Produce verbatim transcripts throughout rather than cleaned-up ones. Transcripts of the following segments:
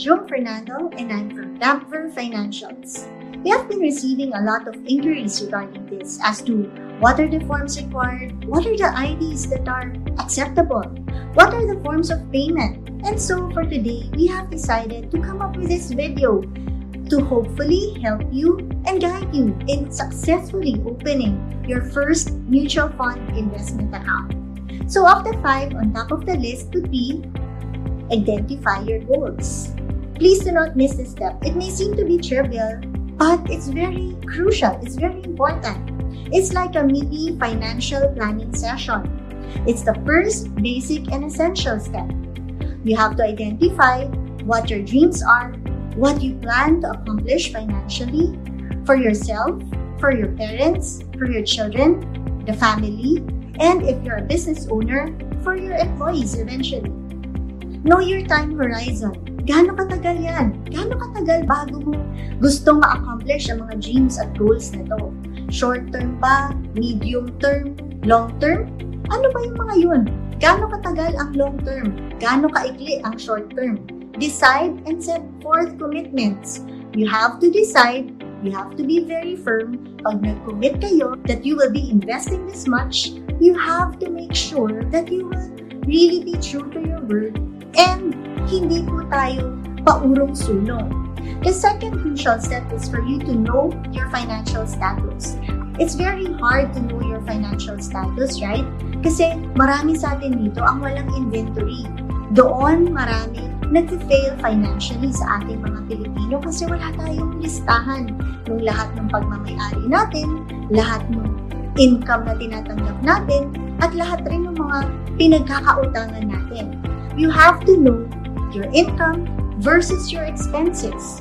is Jom Fernando and I'm from Dampfer Financials. We have been receiving a lot of inquiries regarding this as to what are the forms required, what are the I Ds that are acceptable, what are the forms of payment, and so for today we have decided to come up with this video to hopefully help you and guide you in successfully opening your first mutual fund investment account. So of the five on top of the list would be identify your goals. Please do not miss this step. It may seem to be trivial, but it's very crucial. It's very important. It's like a mini financial planning session. It's the first basic and essential step. You have to identify what your dreams are, what you plan to accomplish financially for yourself, for your parents, for your children, the family, and if you're a business owner, for your employees eventually. Know your time horizon. Gaano katagal yan? Gaano katagal bago mo gusto ma-accomplish ang mga dreams at goals na to? Short term ba? Medium term? Long term? Ano ba yung mga yun? Gaano katagal ang long term? Gaano kaikli ang short term? Decide and set forth commitments. You have to decide. You have to be very firm. Pag nag-commit kayo that you will be investing this much, you have to make sure that you will really be true to your word. And hindi po tayo paurong-sulong. The second crucial step is for you to know your financial status. It's very hard to know your financial status, right? Kasi marami sa atin dito ang walang inventory. Doon marami nag-fail financially sa ating mga Pilipino kasi wala tayong listahan ng lahat ng pagmamayari natin, lahat ng income na tinatanggap natin, at lahat rin ng mga pinagkakautangan natin. You have to know your income versus your expenses.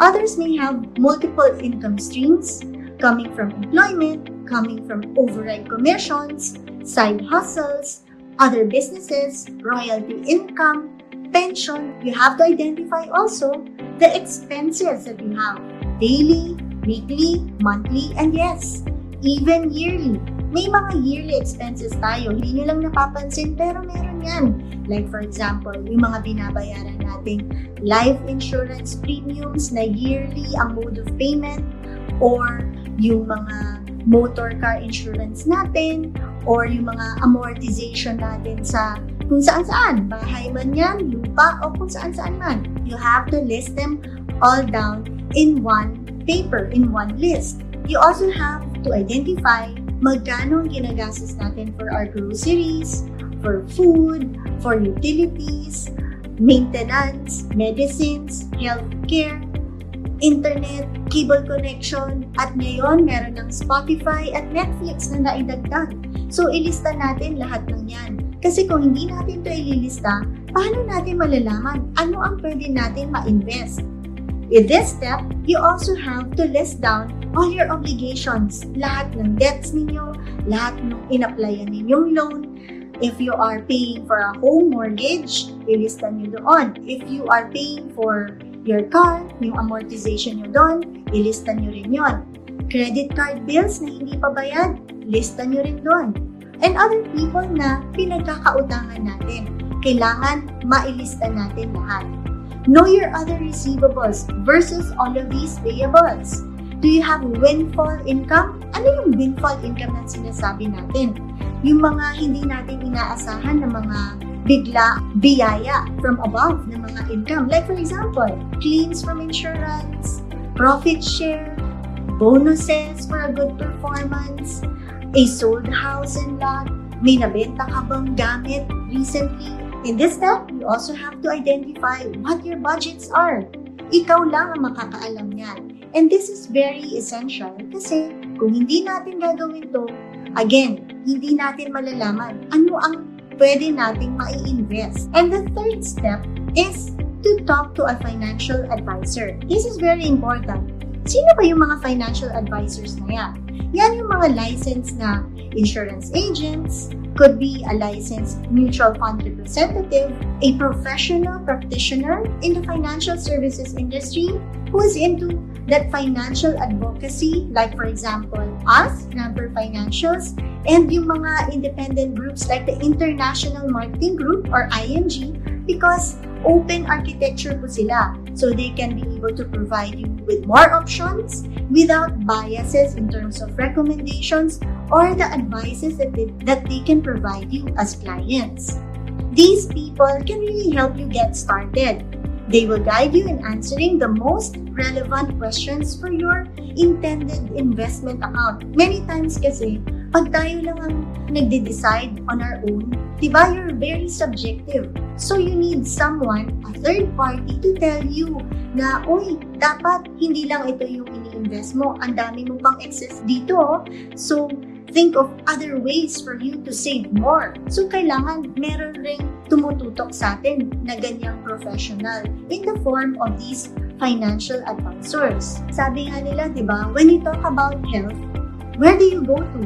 Others may have multiple income streams coming from employment, coming from override commissions, side hustles, other businesses, royalty income, pension. You have to identify also the expenses that you have daily, weekly, monthly, and yes, even yearly. May mga yearly expenses tayo, hindi nyo lang napapansin pero meron yan. Like for example, yung mga binabayaran nating life insurance premiums na yearly ang mode of payment, or yung mga motor car insurance natin, or yung mga amortization natin sa kung saan-saan, bahay man yan, lupa, o kung saan-saan man. You have to list them all down in one paper, in one list. You also have to identify magkano ang ginagastos natin for our groceries, for food, for utilities, maintenance, medicines, healthcare, internet, cable connection, at ngayon meron ng Spotify at Netflix na naidagdag. So ilista natin lahat ng yan. Kasi kung hindi natin ito ililista, paano natin malalaman ano ang pwede natin ma-invest? In this step, you also have to list down all your obligations, lahat ng debts ninyo, lahat ng in-applyan ninyong loan. If you are paying for a home mortgage, ilista nyo doon. If you are paying for your car, yung amortization nyo doon, ilista nyo rin yun. Credit card bills na hindi pa bayad, lista nyo rin doon. And other people na pinagkakautangan natin, kailangan mailista natin lahat. Know your other receivables versus all of these payables. Do you have windfall income? Ano yung windfall income na sinasabi natin? Yung mga hindi natin inaasahan na mga bigla biyaya from above na mga income. Like for example, claims from insurance, profit share, bonuses for a good performance, a sold house and lot, may nabenta ka bang gamit recently? In this step, you also have to identify what your budgets are. Ikaw lang ang makakaalam niyan. And this is very essential kasi kung hindi natin gagawin to, again, hindi natin malalaman ano ang pwede nating mai-invest. And the third step is to talk to a financial advisor. This is very important. Sino ba yung mga financial advisors na yan? Yan yung mga licensed na insurance agents, could be a licensed mutual fund representative, a professional practitioner in the financial services industry who is into that financial advocacy, like for example, us, Dampfer Financials, and yung mga independent groups like the International Marketing Group or I M G, because open architecture po sila. So they can be able to provide you with more options without biases in terms of recommendations or the advices that they, that they can provide you as clients. These people can really help you get started. They will guide you in answering the most relevant questions for your intended investment account. Many times kasi, pag tayo lang ang nagde-decide on our own, diba, you're very subjective. So you need someone, a third party, to tell you na, uy, dapat hindi lang ito yung ini-invest mo. Ang dami mo pang excess dito. So think of other ways for you to save more. So kailangan meron ring tumututok sa atin na ganyang professional in the form of these financial advisors. Sabi nga nila, diba, when you talk about health, where do you go to?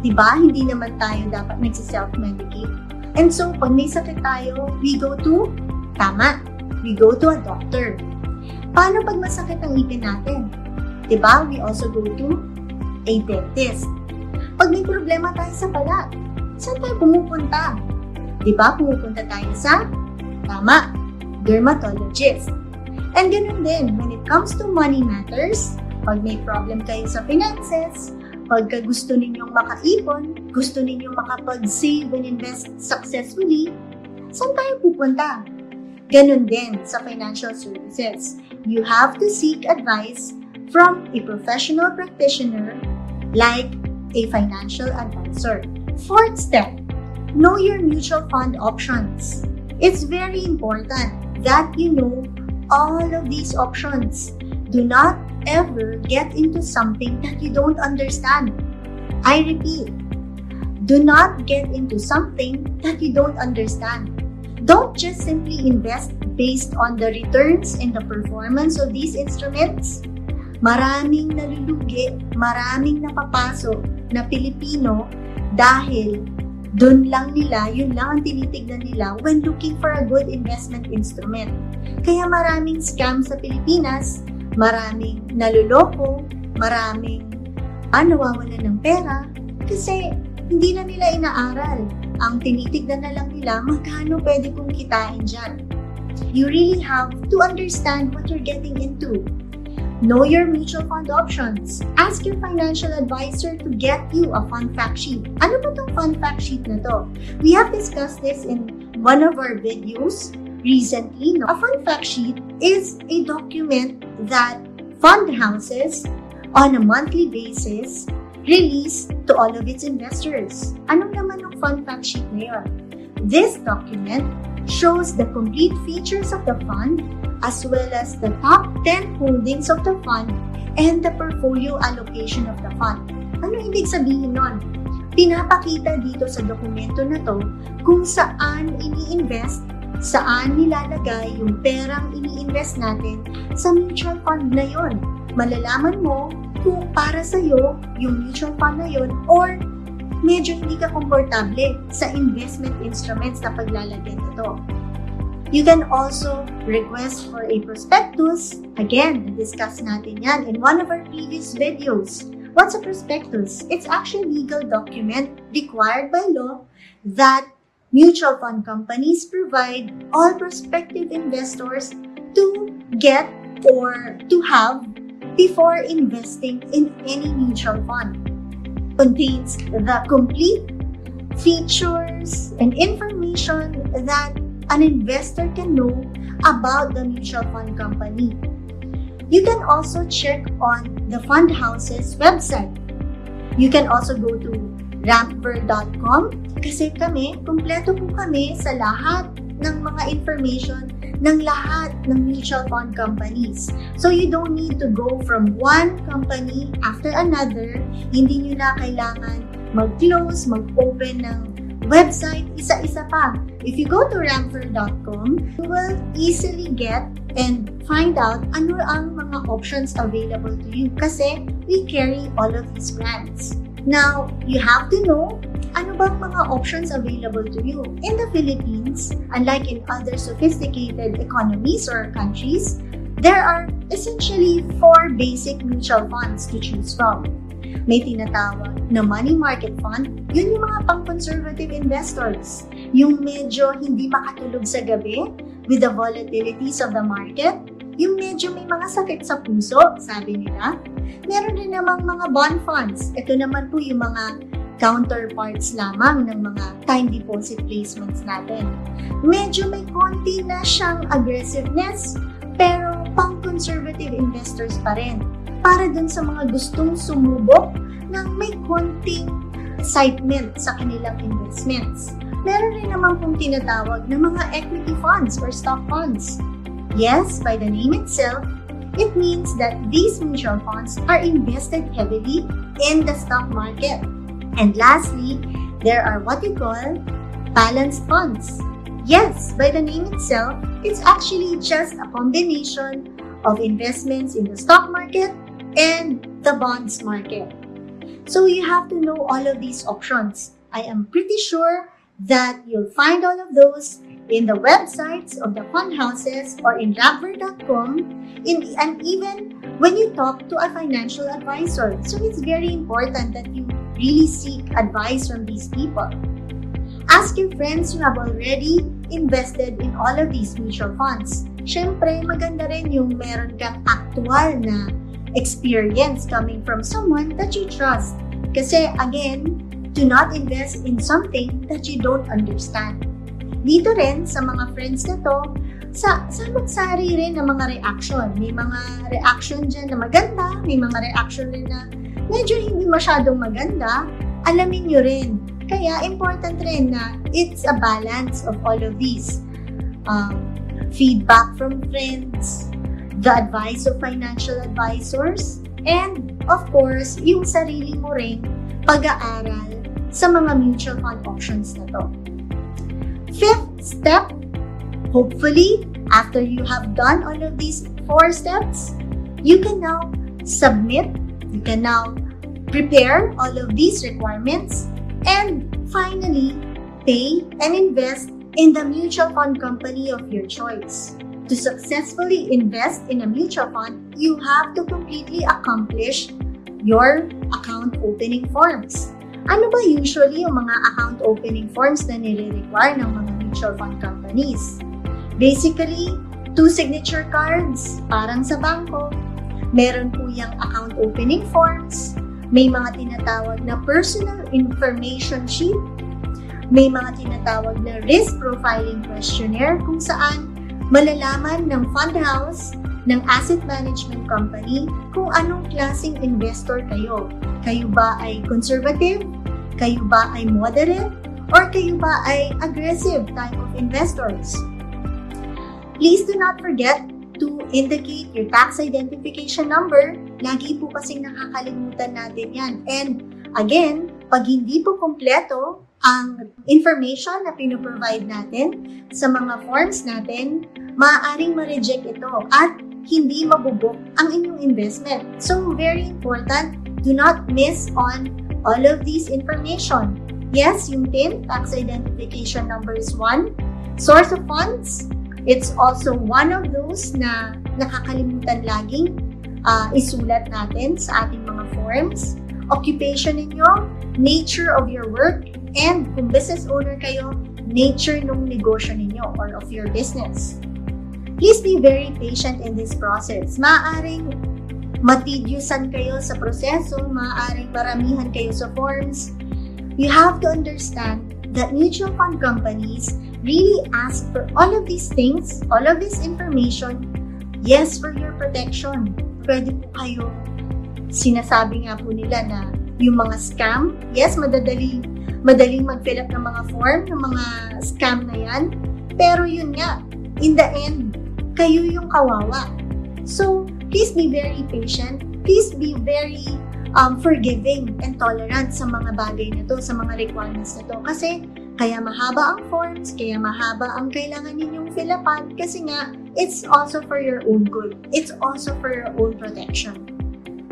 Diba, hindi naman tayo dapat nagsi-self-medicate. And so, pag may sakit tayo, we go to, tama, we go to a doctor. Paano pag masakit ang ipin natin? Diba? We also go to a dentist. Pag may problema tayo sa balat, saan tayo pumupunta? Diba? Pumupunta tayo sa, tama, dermatologist. And ganun din, when it comes to money matters, pag may problem kayo sa finances, pagka gusto ninyong makaipon, gusto ninyong makapag-save and invest successfully, saan tayo pupunta? Ganun din sa financial services. You have to seek advice from a professional practitioner like a financial advisor. Fourth step, know your mutual fund options. It's very important that you know all of these options. Do not ever get into something that you don't understand. I repeat, do not get into something that you don't understand. Don't just simply invest based on the returns and the performance of these instruments. Maraming nalulugi, maraming napapaso na Pilipino dahil dun lang nila, yun lang ang tinitignan nila when looking for a good investment instrument. Kaya maraming scam sa Pilipinas, maraming naluloko, maraming ah, nawawala ng pera kasi hindi na nila inaaral. Ang tinitignan na lang nila, magkano pwede kong kitain dyan. You really have to understand what you're getting into. Know your mutual fund options. Ask your financial advisor to get you a fund fact sheet. Ano ba itong fund fact sheet na to? We have discussed this in one of our videos recently. No? A fund fact sheet is a document that fund houses on a monthly basis release to all of its investors. Anong naman yung fund fact sheet na yun? This document shows the complete features of the fund as well as the top ten holdings of the fund and the portfolio allocation of the fund. Ano ibig sabihin nun? Pinapakita dito sa dokumento na to kung saan ini-invest, saan nilalagay yung perang ini-invest natin sa mutual fund na yon. Malalaman mo kung para sa'yo yung mutual fund na yon or medyo hindi ka komportable sa investment instruments na paglalagyan nito. You can also request for a prospectus. Again, discuss natin yan in one of our previous videos. What's a prospectus? It's actually a legal document required by law that mutual fund companies provide all prospective investors to get or to have before investing in any mutual fund. Contains the complete features and information that an investor can know about the mutual fund company. You can also check on the fund house's website. You can also go to rampur dot com kasi kami, kumpleto po kami sa lahat ng mga information ng lahat ng mutual fund companies. So you don't need to go from one company after another. Hindi nyo na kailangan mag-close, mag-open ng website, isa-isa pa. If you go to rampur dot com, you will easily get and find out ano ang mga options available to you kasi we carry all of these brands. Now, you have to know ano bang mga options available to you. In the Philippines, unlike in other sophisticated economies or countries, there are essentially four basic mutual funds to choose from. May tinatawag na money market fund, yun yung mga pang-conservative investors. Yung medyo hindi makatulog sa gabi, with the volatilities of the market, yung medyo may mga sakit sa puso, sabi nila. Meron din namang mga bond funds. Ito naman po yung mga counterparts lamang ng mga time deposit placements natin. Medyo may konti na siyang aggressiveness, pero pang-conservative investors pa rin. Para dun sa mga gustong sumubok ng may konting excitement sa kanilang investments. Meron rin naman pong tinatawag na mga equity funds or stock funds. Yes, by the name itself, it means that these mutual funds are invested heavily in the stock market. And lastly, there are what you call balanced funds. Yes, by the name itself, it's actually just a combination of investments in the stock market and the bonds market. So you have to know all of these options. I am pretty sure that you'll find all of those in the websites of the fund houses or in rampur dot com, in, and even when you talk to a financial advisor. So it's very important that you really seek advice from these people. Ask your friends who have already invested in all of these mutual funds. Siyempre, maganda rin yung meron kang actual na experience coming from someone that you trust. Kasi again, do not invest in something that you don't understand. Dito rin sa mga friends na to, sa samot-sari rin ng mga reaction. May mga reaction dyan na maganda, may mga reaction rin na medyo hindi masyadong maganda. Alamin nyo rin. Kaya important rin na it's a balance of all of these. Um, feedback from friends, the advice of financial advisors, and of course, yung sarili mo rin pag-aaral sa mga mutual fund options na to. Fifth step, hopefully, after you have done all of these four steps, you can now submit, you can now prepare all of these requirements, and finally, pay and invest in the mutual fund company of your choice. To successfully invest in a mutual fund, you have to completely accomplish your account opening forms. Ano ba usually yung mga account opening forms na nire-require ng mga mutual fund companies? Basically, two signature cards, parang sa bangko. Meron po yung account opening forms. May mga tinatawag na personal information sheet. May mga tinatawag na risk profiling questionnaire kung saan malalaman ng fund house, ng asset management company kung anong klaseng investor kayo. Kayo ba ay conservative? Kayo ba ay moderate? Or kayo ba ay aggressive type of investors? Please do not forget to indicate your tax identification number. Lagi po kasing nakakalimutan natin yan. And again, pag hindi po kumpleto ang information na pinuprovide natin sa mga forms natin, maaaring ma-reject ito at hindi mabubook ang inyong investment. So, very important, do not miss on all of these information. Yes, yung T I N, tax identification number is one. Source of funds, it's also one of those na nakakalimutan laging uh, isulat natin sa ating mga forms. Occupation ninyo, nature of your work, and kung business owner kayo, nature ng negosyo ninyo or of your business. Please be very patient in this process. Maaaring matidyusan kayo sa proseso, maaaring maramihan kayo sa forms. You have to understand that mutual fund companies really ask for all of these things, all of this information, yes, for your protection. Pwede po kayo, sinasabi nga po nila na yung mga scam, yes, madadali, madaling mag-fill up ng mga form, ng mga scam na yan. Pero yun nga, in the end, kayo yung kawawa. So, please be very patient. Please be very um, forgiving and tolerant sa mga bagay na to, sa mga requirements na to. Kasi, kaya mahaba ang forms, kaya mahaba ang kailangan ninyong fill upan. Kasi nga, it's also for your own good. It's also for your own protection.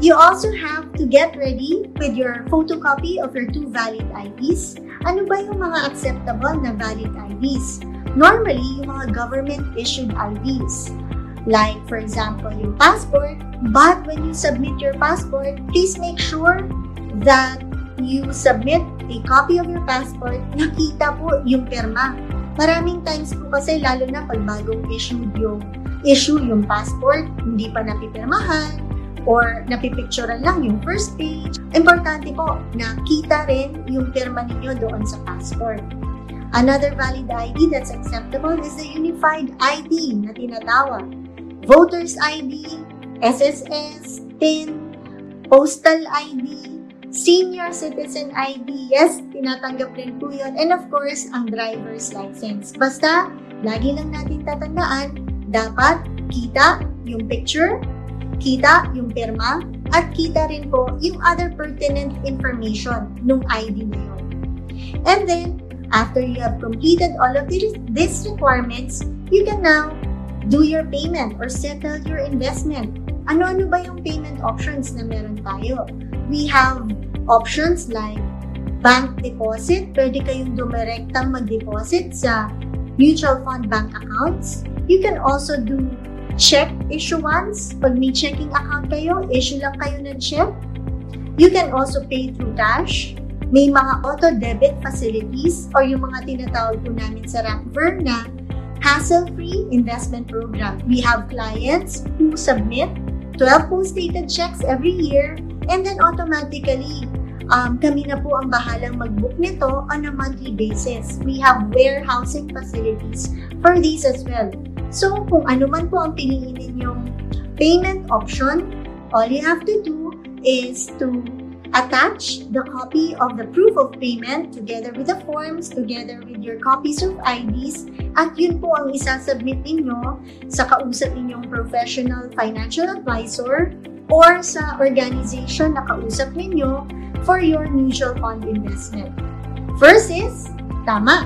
You also have to get ready with your photocopy of your two valid I Ds. Ano ba yung mga acceptable na valid I Ds? Normally, yung mga government-issued I Ds. Like, for example, yung passport. But when you submit your passport, please make sure that you submit a copy of your passport. Nakita po yung pirma Maraming times po kasi, lalo na pag bagong issue yung, issue yung passport, hindi pa napipirmahan, or napipicturean lang yung first page. Importante po, nakita rin yung pirma ninyo doon sa passport. Another valid I D that's acceptable is the Unified I D na tinatawag. Voter's I D, S S S, T I N, Postal I D, Senior Citizen I D. Yes, tinatanggap rin po yun. And of course, ang driver's license. Basta, lagi lang natin tatandaan, dapat kita yung picture, kita yung pirma, at kita rin po yung other pertinent information nung I D na yun. And then, after you have completed all of these requirements, you can now do your payment or settle your investment. Ano-ano ba yung payment options na meron tayo? We have options like bank deposit. Pwede kayong dumirektang mag-deposit sa mutual fund bank accounts. You can also do check issuance. Pag may checking account kayo, issue lang kayo ng check. You can also pay through cash. May mga auto-debit facilities or yung mga tinatawag po namin sa Rampur na hassle-free investment program. We have clients who submit twelve postdated checks every year, and then automatically, um, kami na po ang bahalang mag-book nito on a monthly basis. We have warehousing facilities for these as well. So, kung ano man po ang piliin ninyong payment option, all you have to do is to attach the copy of the proof of payment together with the forms, together with your copies of I Ds, at yun po ang isasubmit ninyo sa kausap ninyong professional financial advisor or sa organization na kausap ninyo for your mutual fund investment. First is, tama,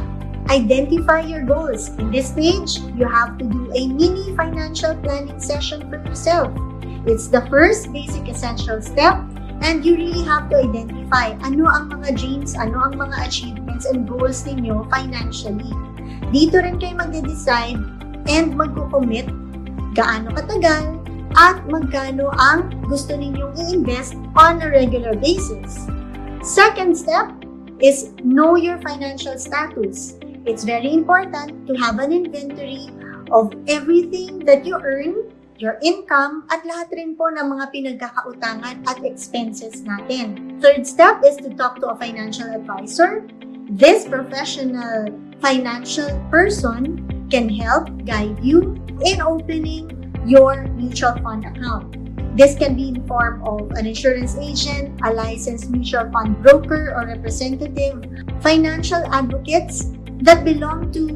identify your goals. In this stage, you have to do a mini financial planning session for yourself. It's the first basic essential step. And you really have to identify ano ang mga dreams, ano ang mga achievements and goals ninyo financially. Dito rin kayo magde-decide and magko-commit gaano katagal at magkano ang gusto ninyong i-invest on a regular basis. Second step is know your financial status. It's very important to have an inventory of everything that you earn, your income, at lahat rin po ng mga pinagkakautangan at expenses natin. Third step is to talk to a financial advisor. This professional financial person can help guide you in opening your mutual fund account. This can be in the form of an insurance agent, a licensed mutual fund broker or representative, financial advocates that belong to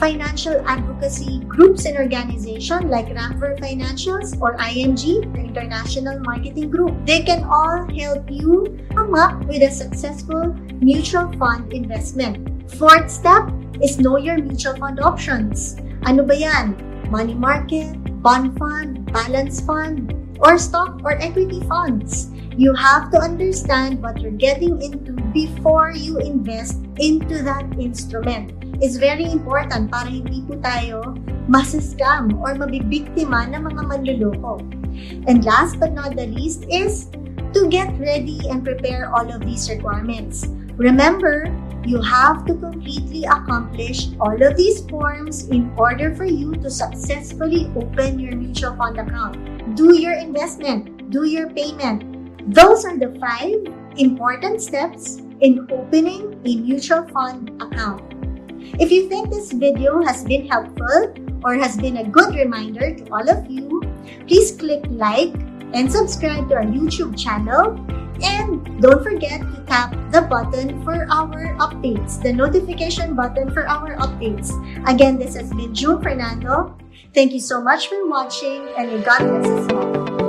financial advocacy groups and organizations like Dampfer Financials or I M G, the International Marketing Group. They can all help you come up with a successful mutual fund investment. Fourth step is know your mutual fund options. Ano ba yan? Money market, bond fund, balance fund, or stock or equity funds. You have to understand what you're getting into before you invest into that instrument. It's very important para hindi po tayo masascam or mabibiktima ng mga manluloko. And last but not the least is to get ready and prepare all of these requirements. Remember, you have to completely accomplish all of these forms in order for you to successfully open your mutual fund account. Do your investment, do your payment. Those are the five important steps in opening a mutual fund account. If you think this video has been helpful or has been a good reminder to all of you, please click like and subscribe to our YouTube channel. And don't forget to tap the button for our updates, the notification button for our updates. Again, this has been June Fernando. Thank you so much for watching, and may God bless us all.